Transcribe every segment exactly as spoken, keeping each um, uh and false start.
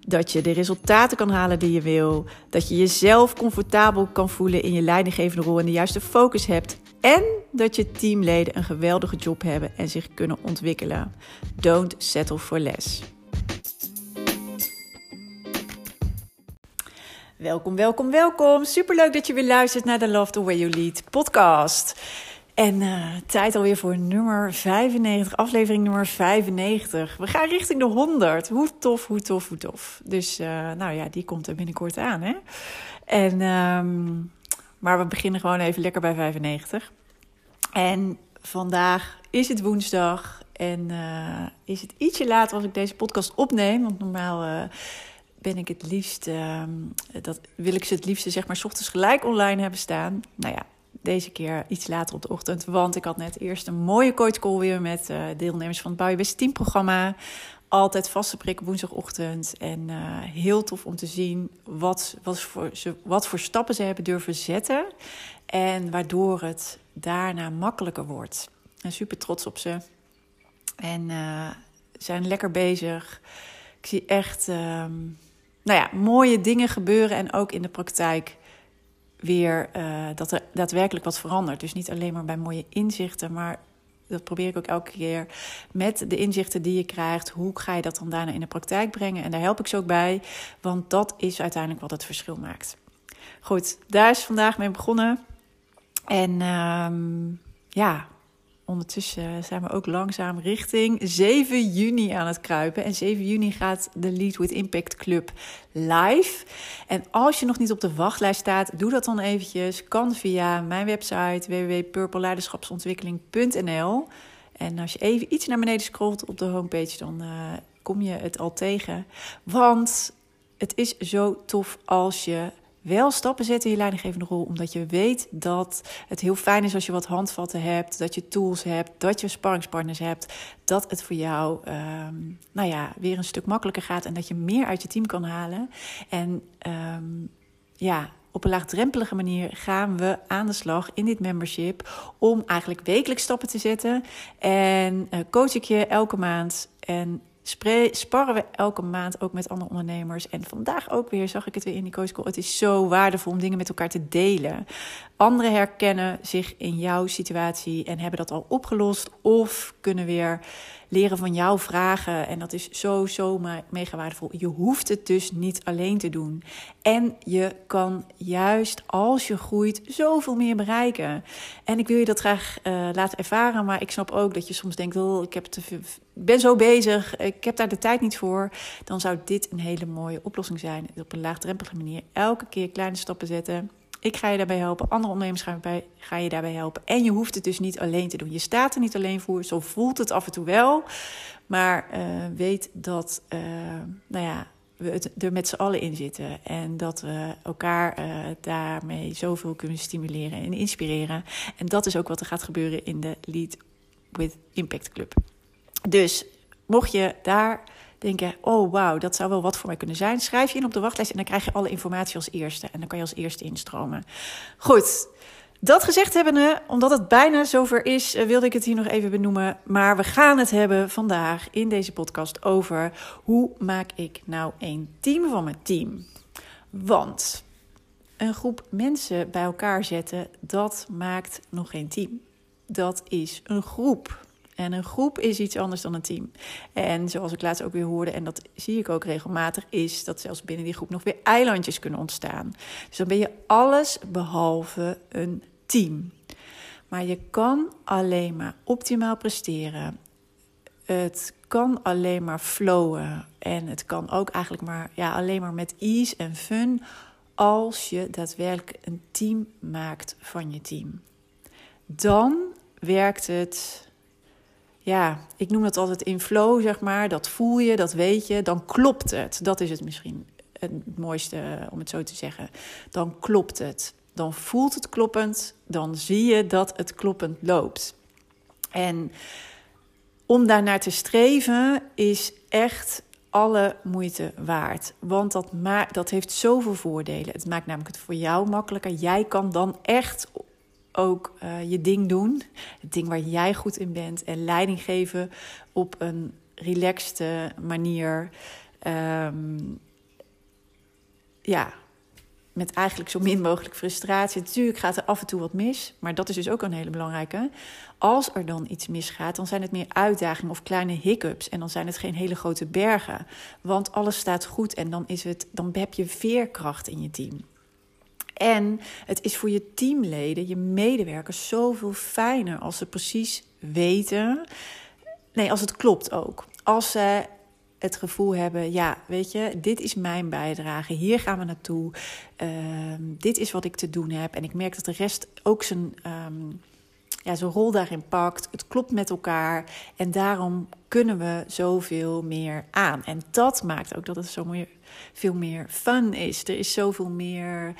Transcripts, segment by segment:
Dat je de resultaten kan halen die je wil. Dat je jezelf comfortabel kan voelen in je leidinggevende rol en de juiste focus hebt. En dat je teamleden een geweldige job hebben en zich kunnen ontwikkelen. Don't settle for less. Welkom, welkom, welkom. Superleuk dat je weer luistert naar de Love the Way You Lead podcast. En uh, tijd alweer voor nummer vijfennegentig, aflevering nummer vijfennegentig. We gaan richting de honderd. Hoe tof, hoe tof, hoe tof. Dus uh, nou ja, die komt er binnenkort aan, hè. En, um, maar we beginnen gewoon even lekker bij vijfennegentig. En vandaag is het woensdag en uh, is het ietsje later als ik deze podcast opneem. Want normaal... Uh, ben ik het liefst, uh, dat wil ik ze het liefste zeg maar 's ochtends gelijk online hebben staan. Nou ja, deze keer iets later op de ochtend, want ik had net eerst een mooie coach call weer met uh, deelnemers van het Bouw je Beste teamprogramma. Altijd vaste prik woensdagochtend en uh, heel tof om te zien wat, wat, voor, ze, wat voor stappen ze hebben durven zetten en waardoor het daarna makkelijker wordt. En super trots op ze en uh, zijn lekker bezig. Ik zie echt... Uh, Nou ja, mooie dingen gebeuren en ook in de praktijk weer uh, dat er daadwerkelijk wat verandert. Dus niet alleen maar bij mooie inzichten, maar dat probeer ik ook elke keer met de inzichten die je krijgt. Hoe ga je dat dan daarna in de praktijk brengen? En daar help ik ze ook bij, want dat is uiteindelijk wat het verschil maakt. Goed, daar is vandaag mee begonnen. En uh, ja... Ondertussen zijn we ook langzaam richting zeven juni aan het kruipen. En zeven juni gaat de Lead with Impact Club live. En als je nog niet op de wachtlijst staat, doe dat dan eventjes. Kan via mijn website w w w punt purple leiderschap ontwikkeling punt n l. En als je even iets naar beneden scrolt op de homepage, dan uh, kom je het al tegen. Want het is zo tof als je... wel stappen zetten in je leidinggevende rol, omdat je weet dat het heel fijn is als je wat handvatten hebt, dat je tools hebt, dat je sparringspartners hebt, dat het voor jou um, nou ja, weer een stuk makkelijker gaat en dat je meer uit je team kan halen. En um, ja, op een laagdrempelige manier gaan we aan de slag in dit membership om eigenlijk wekelijks stappen te zetten. En uh, coach ik je elke maand en sparren we elke maand ook met andere ondernemers. En vandaag ook weer, zag ik het weer in die coach call. Het is zo waardevol om dingen met elkaar te delen. Anderen herkennen zich in jouw situatie en hebben dat al opgelost. Of kunnen weer leren van jouw vragen. En dat is zo, zo mega waardevol. Je hoeft het dus niet alleen te doen. En je kan juist als je groeit zoveel meer bereiken. En ik wil je dat graag uh, laten ervaren. Maar ik snap ook dat je soms denkt, oh, ik heb te veel... Ik ben zo bezig, ik heb daar de tijd niet voor. Dan zou dit een hele mooie oplossing zijn. Op een laagdrempelige manier elke keer kleine stappen zetten. Ik ga je daarbij helpen, andere ondernemers gaan bij, ga je daarbij helpen. En je hoeft het dus niet alleen te doen. Je staat er niet alleen voor, zo voelt het af en toe wel. Maar uh, weet dat uh, nou ja, we het er met z'n allen in zitten. En dat we elkaar uh, daarmee zoveel kunnen stimuleren en inspireren. En dat is ook wat er gaat gebeuren in de Lead with Impact Club. Dus mocht je daar denken, oh wauw, dat zou wel wat voor mij kunnen zijn, schrijf je in op de wachtlijst en dan krijg je alle informatie als eerste. En dan kan je als eerste instromen. Goed, dat gezegd hebbende, omdat het bijna zover is, wilde ik het hier nog even benoemen. Maar we gaan het hebben vandaag in deze podcast over hoe maak ik nou een team van mijn team? Want een groep mensen bij elkaar zetten, dat maakt nog geen team. Dat is een groep. En een groep is iets anders dan een team. En zoals ik laatst ook weer hoorde, en dat zie ik ook regelmatig, is dat zelfs binnen die groep nog weer eilandjes kunnen ontstaan. Dus dan ben je alles behalve een team. Maar je kan alleen maar optimaal presteren. Het kan alleen maar flowen. En het kan ook eigenlijk maar, ja, alleen maar met ease en fun als je daadwerkelijk een team maakt van je team. Dan werkt het... Ja, ik noem dat altijd in flow, zeg maar. Dat voel je, dat weet je, dan klopt het. Dat is het misschien. het mooiste, om het zo te zeggen, dan klopt het. Dan voelt het kloppend, dan zie je dat het kloppend loopt. En om daarnaar te streven is echt alle moeite waard. Want dat, ma- dat heeft zoveel voordelen. Het maakt namelijk het voor jou makkelijker. Jij kan dan echt ook uh, je ding doen. Het ding waar jij goed in bent. En leiding geven op een relaxte manier. Um, ja, met eigenlijk zo min mogelijk frustratie. Natuurlijk gaat er af en toe wat mis, maar dat is dus ook een hele belangrijke. Als er dan iets misgaat, dan zijn het meer uitdagingen of kleine hiccups. En dan zijn het geen hele grote bergen. Want alles staat goed en dan, is het, dan heb je veerkracht in je team. En het is voor je teamleden, je medewerkers, zoveel fijner als ze precies weten. Nee, als het klopt ook. Als ze het gevoel hebben, ja, weet je, dit is mijn bijdrage, hier gaan we naartoe, uh, dit is wat ik te doen heb. En ik merk dat de rest ook zijn, um, ja, zijn rol daarin pakt, het klopt met elkaar en daarom kunnen we zoveel meer aan. En dat maakt ook dat het zo meer, veel meer fun is. Er is zoveel meer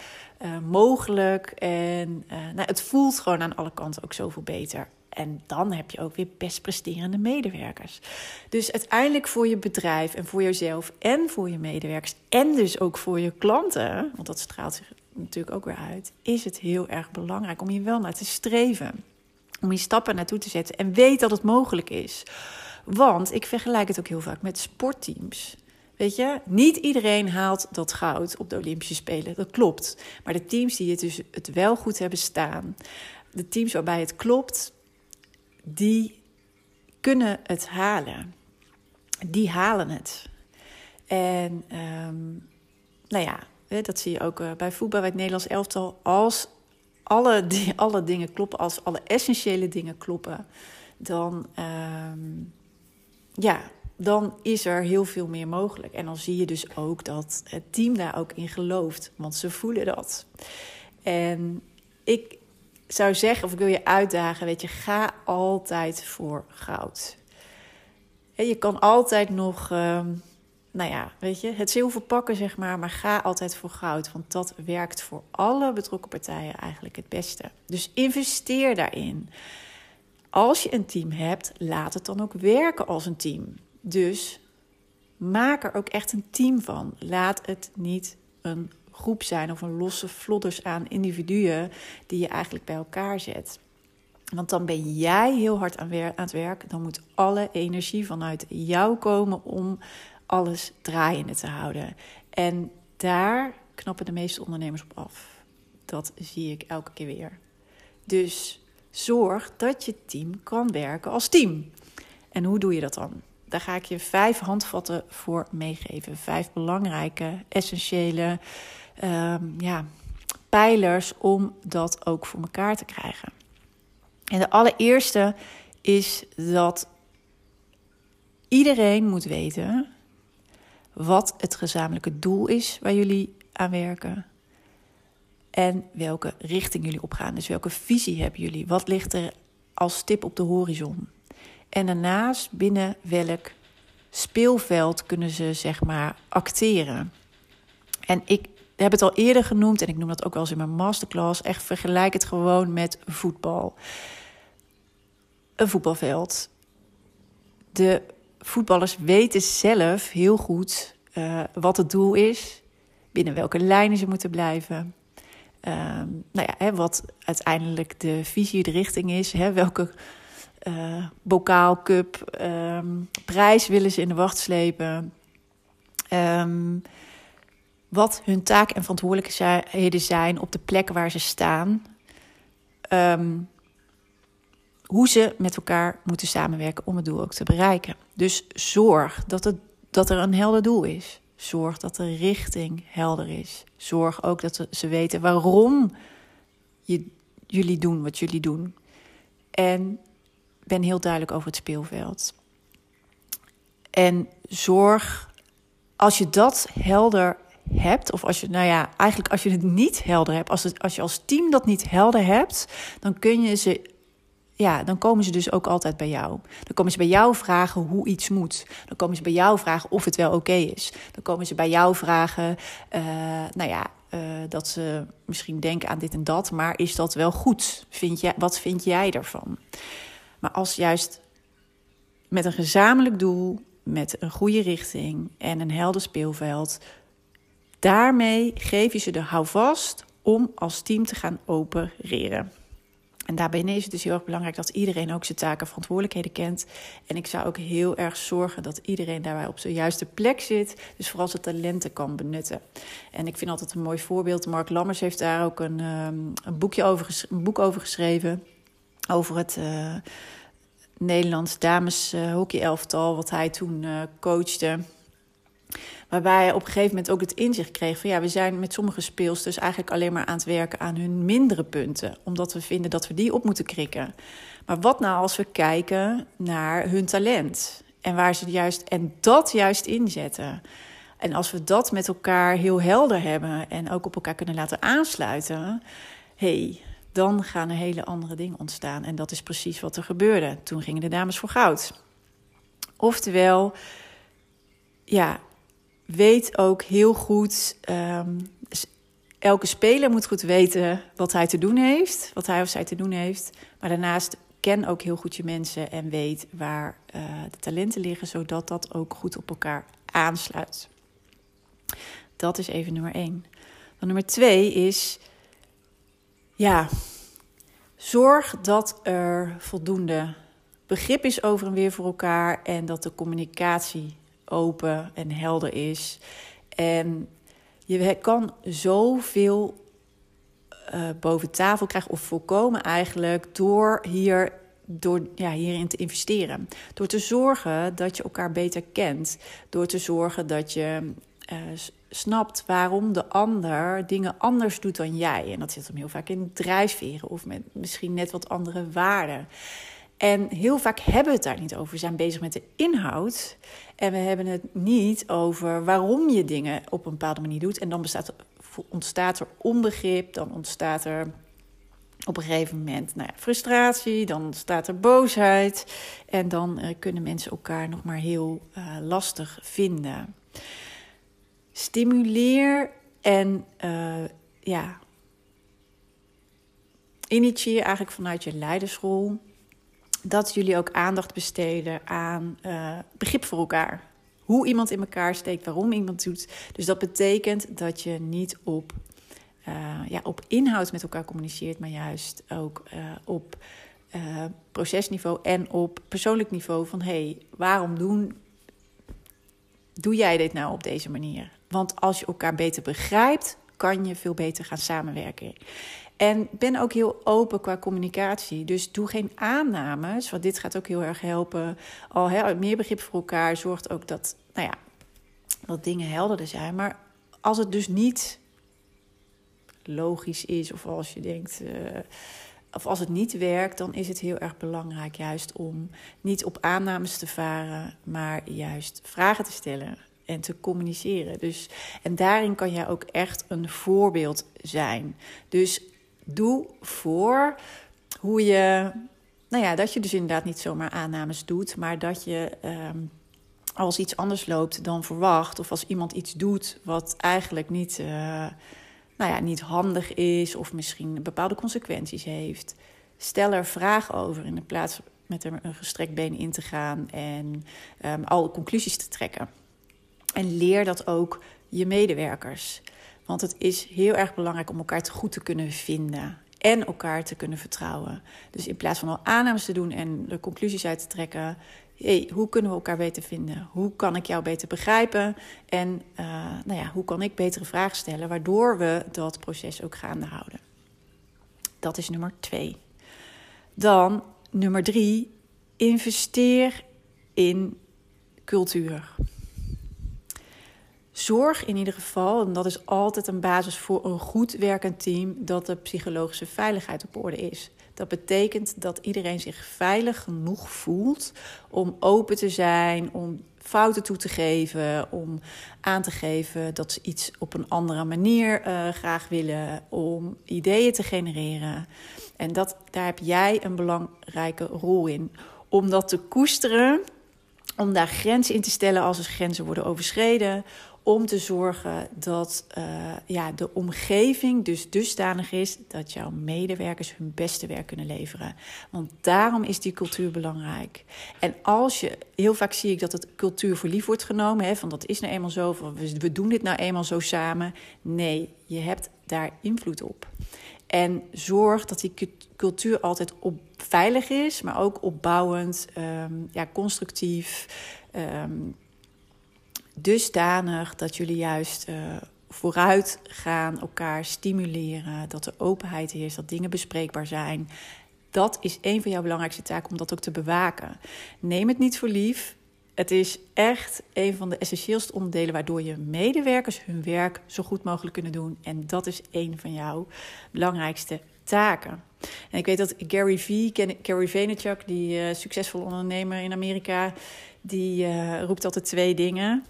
uh, mogelijk en uh, nou, het voelt gewoon aan alle kanten ook zoveel beter. En dan heb je ook weer best presterende medewerkers. Dus uiteindelijk voor je bedrijf en voor jezelf en voor je medewerkers en dus ook voor je klanten, want dat straalt zich natuurlijk ook weer uit, is het heel erg belangrijk om hier wel naar te streven. Om hier stappen naartoe te zetten en weet dat het mogelijk is. Want ik vergelijk het ook heel vaak met sportteams. Weet je, niet iedereen haalt dat goud op de Olympische Spelen, dat klopt. Maar de teams die het, dus het wel goed hebben staan, de teams waarbij het klopt, die kunnen het halen. Die halen het. En um, nou ja, dat zie je ook bij voetbal, bij het Nederlands elftal. Als alle, alle dingen kloppen, als alle essentiële dingen kloppen, dan, um, ja, dan is er heel veel meer mogelijk. En dan zie je dus ook dat het team daar ook in gelooft. Want ze voelen dat. En ik... Ik zou zeggen, of ik wil je uitdagen, weet je, ga altijd voor goud. Je kan altijd nog, nou ja, weet je, het zilver pakken, zeg maar, maar ga altijd voor goud. Want dat werkt voor alle betrokken partijen eigenlijk het beste. Dus investeer daarin. Als je een team hebt, laat het dan ook werken als een team. Dus maak er ook echt een team van. Laat het niet een groep zijn of een losse flodders aan individuen die je eigenlijk bij elkaar zet. Want dan ben jij heel hard aan, wer- aan het werk. Dan moet alle energie vanuit jou komen om alles draaiende te houden. En daar knappen de meeste ondernemers op af. Dat zie ik elke keer weer. Dus zorg dat je team kan werken als team. En hoe doe je dat dan? Daar ga ik je vijf handvatten voor meegeven. Vijf belangrijke, essentiële um, ja, pijlers om dat ook voor elkaar te krijgen. En de allereerste is dat iedereen moet weten wat het gezamenlijke doel is waar jullie aan werken. En welke richting jullie opgaan. Dus welke visie hebben jullie? Wat ligt er als tip op de horizon? En daarnaast binnen welk speelveld kunnen ze, zeg maar, acteren. En ik heb het al eerder genoemd en ik noem dat ook wel eens in mijn masterclass. Echt vergelijk het gewoon met voetbal. Een voetbalveld. De voetballers weten zelf heel goed uh, wat het doel is. Binnen welke lijnen ze moeten blijven. Uh, nou ja, hè, wat uiteindelijk de visie, de richting is. Hè, welke... Uh, bokaal, cup, um, prijs willen ze in de wacht slepen. Um, wat hun taak en verantwoordelijkheden zijn op de plek waar ze staan. Um, hoe ze met elkaar moeten samenwerken om het doel ook te bereiken. Dus zorg dat, het, dat er een helder doel is. Zorg dat de richting helder is. Zorg ook dat ze weten waarom je, jullie doen wat jullie doen. En ben heel duidelijk over het speelveld. En zorg, als je dat helder hebt, of als je, nou ja, eigenlijk als je het niet helder hebt, als, het, als je als team dat niet helder hebt, dan kun je ze ja, dan komen ze dus ook altijd bij jou. Dan komen ze bij jou vragen hoe iets moet. Dan komen ze bij jou vragen of het wel oké is. Dan komen ze bij jou vragen, uh, nou ja, uh, dat ze misschien denken aan dit en dat, maar is dat wel goed? Vind jij, wat vind jij ervan? Maar als juist met een gezamenlijk doel, met een goede richting en een helder speelveld, daarmee geef je ze de houvast om als team te gaan opereren. En daarbij is het dus heel erg belangrijk dat iedereen ook zijn taken en verantwoordelijkheden kent. En ik zou ook heel erg zorgen dat iedereen daarbij op zijn juiste plek zit. Dus vooral zijn talenten kan benutten. En ik vind altijd een mooi voorbeeld. Mark Lammers heeft daar ook een, um, een, boekje over, een boek over geschreven. Over het uh, Nederlands dames uh, hockeyelftal, wat hij toen uh, coachte. Waarbij hij op een gegeven moment ook het inzicht kreeg van ja, we zijn met sommige speelsters eigenlijk alleen maar aan het werken aan hun mindere punten. Omdat we vinden dat we die op moeten krikken. Maar wat nou als we kijken naar hun talent en waar ze juist en dat juist inzetten. En als we dat met elkaar heel helder hebben en ook op elkaar kunnen laten aansluiten, hey, dan gaan er hele andere dingen ontstaan. En dat is precies wat er gebeurde. Toen gingen de dames voor goud. Oftewel, ja, weet ook heel goed, um, elke speler moet goed weten wat hij te doen heeft, wat hij of zij te doen heeft. Maar daarnaast ken ook heel goed je mensen en weet waar uh, de talenten liggen, zodat dat ook goed op elkaar aansluit. Dat is even nummer één. Dan nummer twee is, ja, zorg dat er voldoende begrip is over en weer voor elkaar en dat de communicatie open en helder is. En je kan zoveel uh, boven tafel krijgen of voorkomen eigenlijk door, hier, door ja, hierin te investeren. Door te zorgen dat je elkaar beter kent. Door te zorgen dat je uh, snapt waarom de ander dingen anders doet dan jij. En dat zit hem heel vaak in drijfveren of met misschien net wat andere waarden. En heel vaak hebben we het daar niet over. We zijn bezig met de inhoud en we hebben het niet over waarom je dingen op een bepaalde manier doet. En dan bestaat, ontstaat er onbegrip, dan ontstaat er op een gegeven moment nou ja, frustratie, dan ontstaat er boosheid. En dan uh, kunnen mensen elkaar nog maar heel uh, lastig vinden. Stimuleer en uh, ja, initieer eigenlijk vanuit je leidersrol dat jullie ook aandacht besteden aan uh, begrip voor elkaar. Hoe iemand in elkaar steekt, waarom iemand doet. Dus dat betekent dat je niet op, uh, ja, op inhoud met elkaar communiceert, maar juist ook uh, op uh, procesniveau en op persoonlijk niveau. Van hé, hey, waarom doen, doe jij dit nou op deze manier? Want als je elkaar beter begrijpt, kan je veel beter gaan samenwerken. En ben ook heel open qua communicatie. Dus doe geen aannames, want dit gaat ook heel erg helpen. Al he, meer begrip voor elkaar zorgt ook dat, nou ja, dat dingen helderder zijn. Maar als het dus niet logisch is of als je denkt, uh, of als het niet werkt, dan is het heel erg belangrijk juist om niet op aannames te varen, maar juist vragen te stellen en te communiceren. Dus, en daarin kan jij ook echt een voorbeeld zijn. Dus doe voor hoe je, nou ja, dat je dus inderdaad niet zomaar aannames doet, maar dat je eh, als iets anders loopt dan verwacht, of als iemand iets doet wat eigenlijk niet, eh, nou ja, niet handig is, of misschien bepaalde consequenties heeft, stel er vragen over in de plaats met er een gestrekt been in te gaan en eh, al conclusies te trekken. En leer dat ook je medewerkers. Want het is heel erg belangrijk om elkaar goed te kunnen vinden en elkaar te kunnen vertrouwen. Dus in plaats van al aannames te doen en er conclusies uit te trekken, hey, hoe kunnen we elkaar beter vinden? Hoe kan ik jou beter begrijpen? En uh, nou ja, hoe kan ik betere vragen stellen, waardoor we dat proces ook gaande houden? Dat is nummer twee. Dan nummer drie, investeer in cultuur. Zorg in ieder geval, en dat is altijd een basis voor een goed werkend team, dat de psychologische veiligheid op orde is. Dat betekent dat iedereen zich veilig genoeg voelt om open te zijn, om fouten toe te geven, om aan te geven dat ze iets op een andere manier uh, graag willen, om ideeën te genereren. En dat, daar heb jij een belangrijke rol in. Om dat te koesteren, om daar grenzen in te stellen als er grenzen worden overschreden. Om te zorgen dat uh, ja, de omgeving dus dusdanig is dat jouw medewerkers hun beste werk kunnen leveren. Want daarom is die cultuur belangrijk. En als je, heel vaak zie ik dat het cultuur voor lief wordt genomen. Hè, van dat is nou eenmaal zo, van we doen dit nou eenmaal zo samen. Nee, je hebt daar invloed op. En zorg dat die cultuur altijd op, veilig is, maar ook opbouwend, um, ja, constructief. Um, Dusdanig dat jullie juist uh, vooruit gaan, elkaar stimuleren, dat er openheid heerst, dat dingen bespreekbaar zijn. Dat is een van jouw belangrijkste taken om dat ook te bewaken. Neem het niet voor lief. Het is echt een van de essentieelste onderdelen waardoor je medewerkers hun werk zo goed mogelijk kunnen doen. En dat is een van jouw belangrijkste taken. En ik weet dat Gary V, Gary Vaynerchuk, die uh, succesvolle ondernemer in Amerika, die uh, roept altijd twee dingen.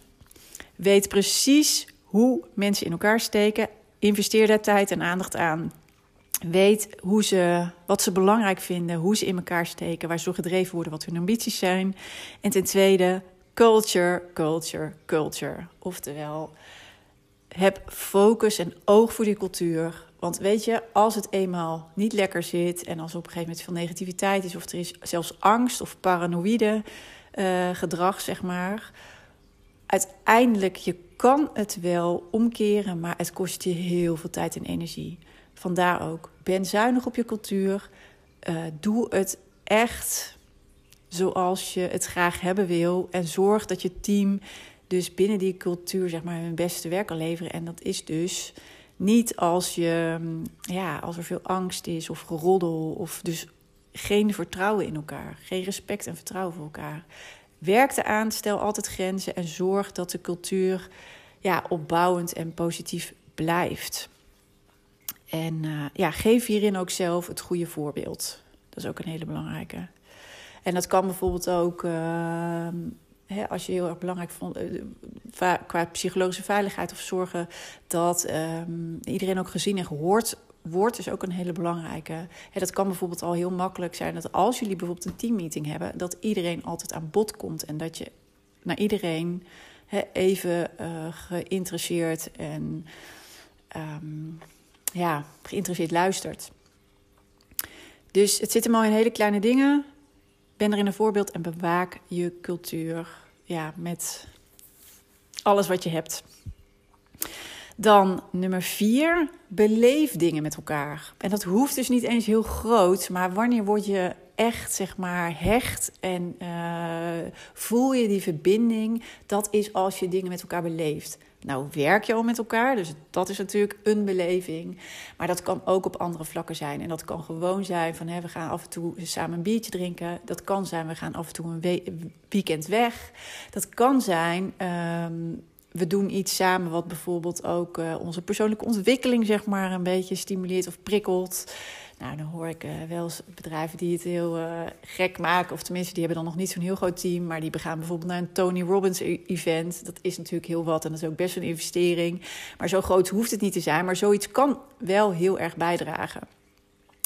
Weet precies hoe mensen in elkaar steken. Investeer daar tijd en aandacht aan. Weet hoe ze, wat ze belangrijk vinden, hoe ze in elkaar steken, waar ze door gedreven worden, wat hun ambities zijn. En ten tweede, culture, culture, culture. Oftewel, heb focus en oog voor die cultuur. Want weet je, als het eenmaal niet lekker zit en als er op een gegeven moment veel negativiteit is, of er is zelfs angst of paranoïde uh, gedrag, zeg maar. Uiteindelijk, je kan het wel omkeren, maar het kost je heel veel tijd en energie. Vandaar ook, ben zuinig op je cultuur. Uh, doe het echt zoals je het graag hebben wil. En zorg dat je team dus binnen die cultuur zeg maar hun beste werk kan leveren. En dat is dus niet als, je, ja, als er veel angst is of geroddel. Of dus geen vertrouwen in elkaar. Geen respect en vertrouwen voor elkaar. Werk eraan, stel altijd grenzen en zorg dat de cultuur ja, opbouwend en positief blijft. En uh, ja, geef hierin ook zelf het goede voorbeeld. Dat is ook een hele belangrijke. En dat kan bijvoorbeeld ook, uh, hè, als je heel erg belangrijk vond, uh, qua psychologische veiligheid of zorgen dat uh, iedereen ook gezien en gehoord wordt, is ook een hele belangrijke. Hè, dat kan bijvoorbeeld al heel makkelijk zijn dat als jullie bijvoorbeeld een teammeeting hebben, dat iedereen altijd aan bod komt en dat je naar iedereen hè, even uh, geïnteresseerd en Um, ja, geïnteresseerd luistert. Dus het zit hem al in hele kleine dingen. Ben erin een voorbeeld en bewaak je cultuur. Ja, met alles wat je hebt. Dan nummer vier. Beleef dingen met elkaar. En dat hoeft dus niet eens heel groot. Maar wanneer word je echt, zeg maar, hecht en uh, voel je die verbinding? Dat is als je dingen met elkaar beleeft. Nou werk je al met elkaar, dus dat is natuurlijk een beleving. Maar dat kan ook op andere vlakken zijn. En dat kan gewoon zijn van hè, we gaan af en toe samen een biertje drinken. Dat kan zijn, we gaan af en toe een we- weekend weg. Dat kan zijn, um, we doen iets samen wat bijvoorbeeld ook uh, onze persoonlijke ontwikkeling zeg maar een beetje stimuleert of prikkelt. Nou, dan hoor ik uh, wel eens bedrijven die het heel uh, gek maken. Of tenminste, die hebben dan nog niet zo'n heel groot team. Maar die gaan bijvoorbeeld naar een Tony Robbins event. Dat is natuurlijk heel wat en dat is ook best een investering. Maar zo groot hoeft het niet te zijn. Maar zoiets kan wel heel erg bijdragen.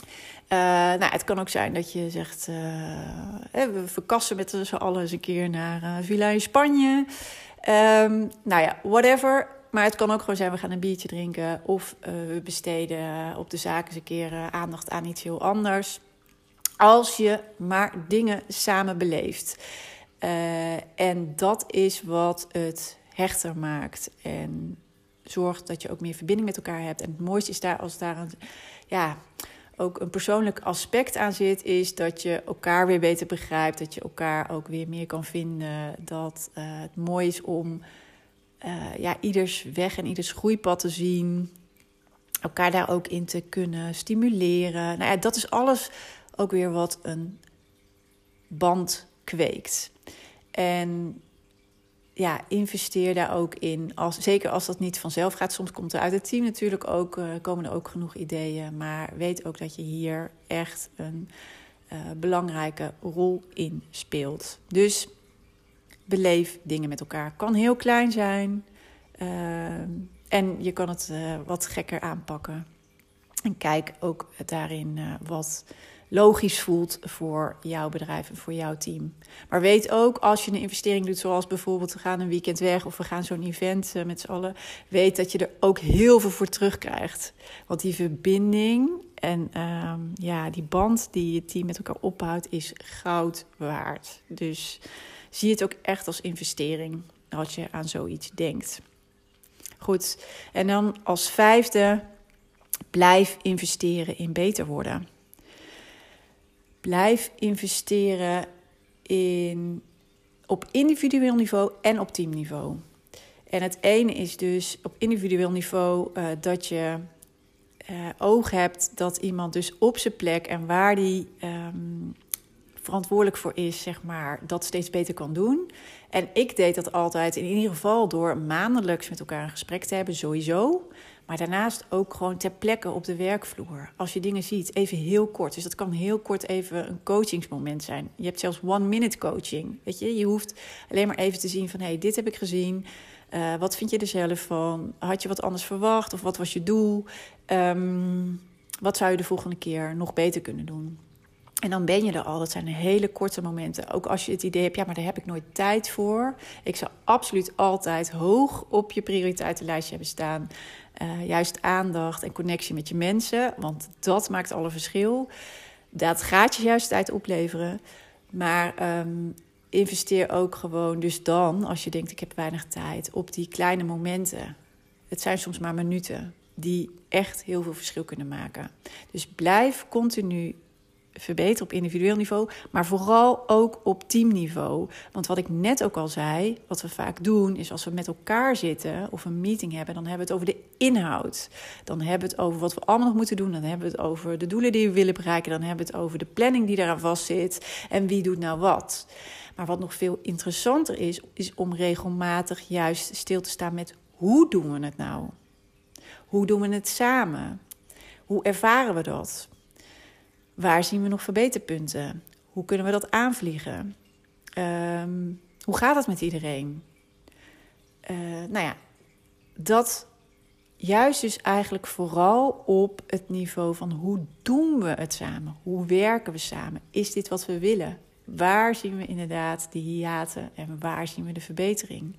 Uh, nou, het kan ook zijn dat je zegt, Uh, we verkassen met z'n allen eens een keer naar uh, Villa in Spanje. Um, nou ja, whatever. Maar het kan ook gewoon zijn, we gaan een biertje drinken of uh, we besteden op de zaak eens een keer uh, aandacht aan iets heel anders. Als je maar dingen samen beleeft. Uh, en dat is wat het hechter maakt. En zorgt dat je ook meer verbinding met elkaar hebt. En het mooiste is daar als daar een, ja, ook een persoonlijk aspect aan zit, is dat je elkaar weer beter begrijpt. Dat je elkaar ook weer meer kan vinden. Dat uh, het mooi is om Uh, ja, ieders weg en ieders groeipad te zien. Elkaar daar ook in te kunnen stimuleren. Nou ja, dat is alles ook weer wat een band kweekt. En ja, investeer daar ook in. Als, zeker als dat niet vanzelf gaat. Soms komt er uit het team natuurlijk ook, uh, komen er ook genoeg ideeën. Maar weet ook dat je hier echt een uh, belangrijke rol in speelt. Dus beleef dingen met elkaar. Kan heel klein zijn. Uh, en je kan het uh, wat gekker aanpakken. En kijk ook daarin uh, wat logisch voelt voor jouw bedrijf en voor jouw team. Maar weet ook, als je een investering doet, zoals bijvoorbeeld we gaan een weekend weg of we gaan zo'n event met z'n allen, weet dat je er ook heel veel voor terugkrijgt. Want die verbinding en uh, ja, die band die je team met elkaar opbouwt is goud waard. Dus zie het ook echt als investering als je aan zoiets denkt. Goed, en dan als vijfde, blijf investeren in beter worden. Blijf investeren in, op individueel niveau en op teamniveau. En het ene is dus op individueel niveau uh, dat je uh, oog hebt dat iemand dus op zijn plek en waar die um, verantwoordelijk voor is, zeg maar, dat steeds beter kan doen. En ik deed dat altijd in ieder geval door maandelijks met elkaar een gesprek te hebben, sowieso. Maar daarnaast ook gewoon ter plekke op de werkvloer. Als je dingen ziet, even heel kort. Dus dat kan heel kort even een coachingsmoment zijn. Je hebt zelfs one-minute coaching. Weet je? Je hoeft alleen maar even te zien van, hey, dit heb ik gezien. Uh, wat vind je er zelf van? Had je wat anders verwacht? Of wat was je doel? Um, wat zou je de volgende keer nog beter kunnen doen? En dan ben je er al. Dat zijn hele korte momenten. Ook als je het idee hebt, ja, maar daar heb ik nooit tijd voor. Ik zou absoluut altijd hoog op je prioriteitenlijstje hebben staan. Uh, juist aandacht en connectie met je mensen. Want dat maakt alle verschil. Dat gaat je juist tijd opleveren. Maar um, investeer ook gewoon dus dan, als je denkt ik heb weinig tijd, op die kleine momenten. Het zijn soms maar minuten die echt heel veel verschil kunnen maken. Dus blijf continu verbeteren op individueel niveau, maar vooral ook op teamniveau. Want wat ik net ook al zei, wat we vaak doen, is als we met elkaar zitten of een meeting hebben, dan hebben we het over de inhoud. Dan hebben we het over wat we allemaal nog moeten doen. Dan hebben we het over de doelen die we willen bereiken. Dan hebben we het over de planning die daaraan vastzit en wie doet nou wat. Maar wat nog veel interessanter is, is om regelmatig juist stil te staan met hoe doen we het nou? Hoe doen we het samen? Hoe ervaren we dat? Waar zien we nog verbeterpunten? Hoe kunnen we dat aanvliegen? Um, hoe gaat het met iedereen? Uh, nou ja, dat juist dus eigenlijk vooral op het niveau van hoe doen we het samen? Hoe werken we samen? Is dit wat we willen? Waar zien we inderdaad de hiaten en waar zien we de verbetering?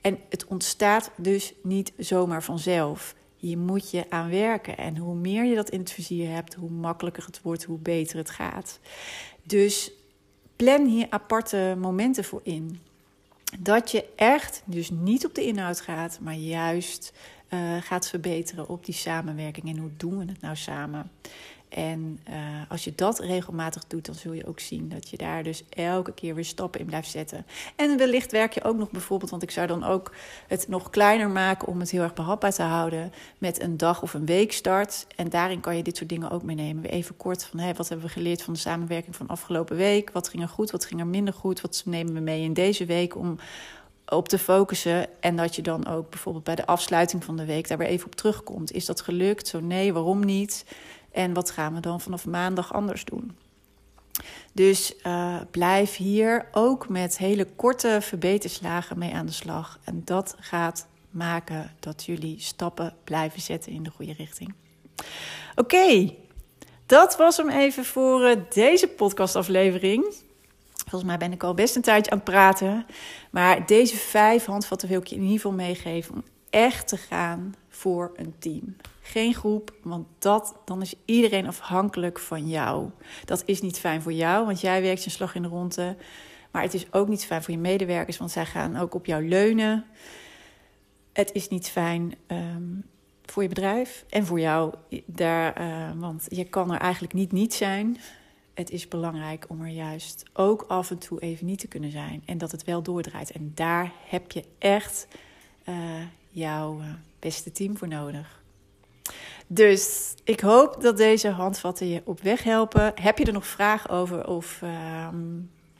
En het ontstaat dus niet zomaar vanzelf. Je moet je aan werken. En hoe meer je dat in het vizier hebt, hoe makkelijker het wordt, hoe beter het gaat. Dus plan hier aparte momenten voor in. Dat je echt dus niet op de inhoud gaat, maar juist uh, gaat verbeteren op die samenwerking. En hoe doen we het nou samen? En uh, als je dat regelmatig doet, dan zul je ook zien dat je daar dus elke keer weer stappen in blijft zetten. En wellicht werk je ook nog bijvoorbeeld, want ik zou dan ook het nog kleiner maken om het heel erg behapbaar te houden, met een dag of een weekstart. En daarin kan je dit soort dingen ook meenemen. Even kort van, hé, wat hebben we geleerd van de samenwerking van afgelopen week? Wat ging er goed, wat ging er minder goed? Wat nemen we mee in deze week om op te focussen? En dat je dan ook bijvoorbeeld bij de afsluiting van de week daar weer even op terugkomt. Is dat gelukt? Zo nee, waarom niet? En wat gaan we dan vanaf maandag anders doen? Dus uh, blijf hier ook met hele korte verbeterslagen mee aan de slag. En dat gaat maken dat jullie stappen blijven zetten in de goede richting. Oké, okay, dat was hem even voor uh, deze podcastaflevering. Volgens mij ben ik al best een tijdje aan het praten. Maar deze vijf handvatten wil ik je in ieder geval meegeven om echt te gaan voor een team. Geen groep, want dat, dan is iedereen afhankelijk van jou. Dat is niet fijn voor jou, want jij werkt je slag in de ronde. Maar het is ook niet fijn voor je medewerkers, want zij gaan ook op jou leunen. Het is niet fijn um, voor je bedrijf en voor jou. Daar, uh, want je kan er eigenlijk niet niet zijn. Het is belangrijk om er juist ook af en toe even niet te kunnen zijn. En dat het wel doordraait. En daar heb je echt uh, jouw uh, beste team voor nodig. Dus ik hoop dat deze handvatten je op weg helpen. Heb je er nog vragen over? Of uh,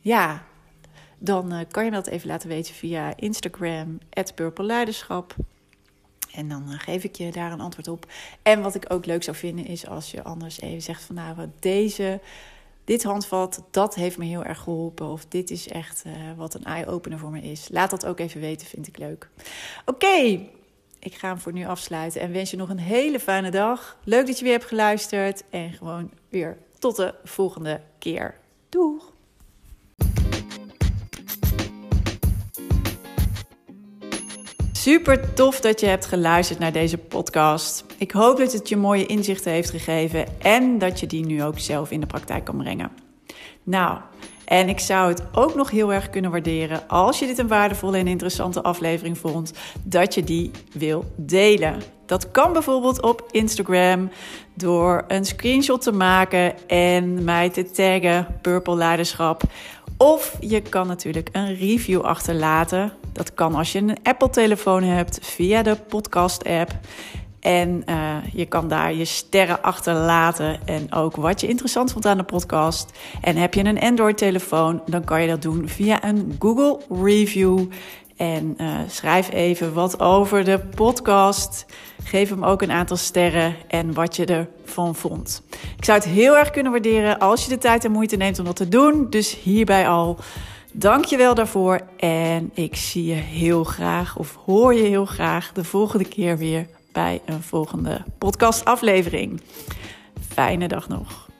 ja, dan uh, kan je me dat even laten weten via Instagram, Purple Leiderschap. En dan uh, geef ik je daar een antwoord op. En wat ik ook leuk zou vinden is als je anders even zegt van, nou, wat deze, dit handvat, dat heeft me heel erg geholpen. Of dit is echt uh, wat een eye-opener voor me is. Laat dat ook even weten, vind ik leuk. Oké. Okay. ik ga hem voor nu afsluiten en wens je nog een hele fijne dag. Leuk dat je weer hebt geluisterd en gewoon weer tot de volgende keer. Doeg! Super tof dat je hebt geluisterd naar deze podcast. Ik hoop dat het je mooie inzichten heeft gegeven en dat je die nu ook zelf in de praktijk kan brengen. Nou, en ik zou het ook nog heel erg kunnen waarderen als je dit een waardevolle en interessante aflevering vond, dat je die wil delen. Dat kan bijvoorbeeld op Instagram door een screenshot te maken en mij te taggen, Purple Leiderschap. Of je kan natuurlijk een review achterlaten. Dat kan als je een Apple-telefoon hebt via de podcast-app. En uh, je kan daar je sterren achterlaten en ook wat je interessant vond aan de podcast. En heb je een Android-telefoon, dan kan je dat doen via een Google Review. En uh, schrijf even wat over de podcast. Geef hem ook een aantal sterren en wat je ervan vond. Ik zou het heel erg kunnen waarderen als je de tijd en moeite neemt om dat te doen. Dus hierbij al, dank je wel daarvoor. En ik zie je heel graag, of hoor je heel graag, de volgende keer weer bij een volgende podcastaflevering. Fijne dag nog.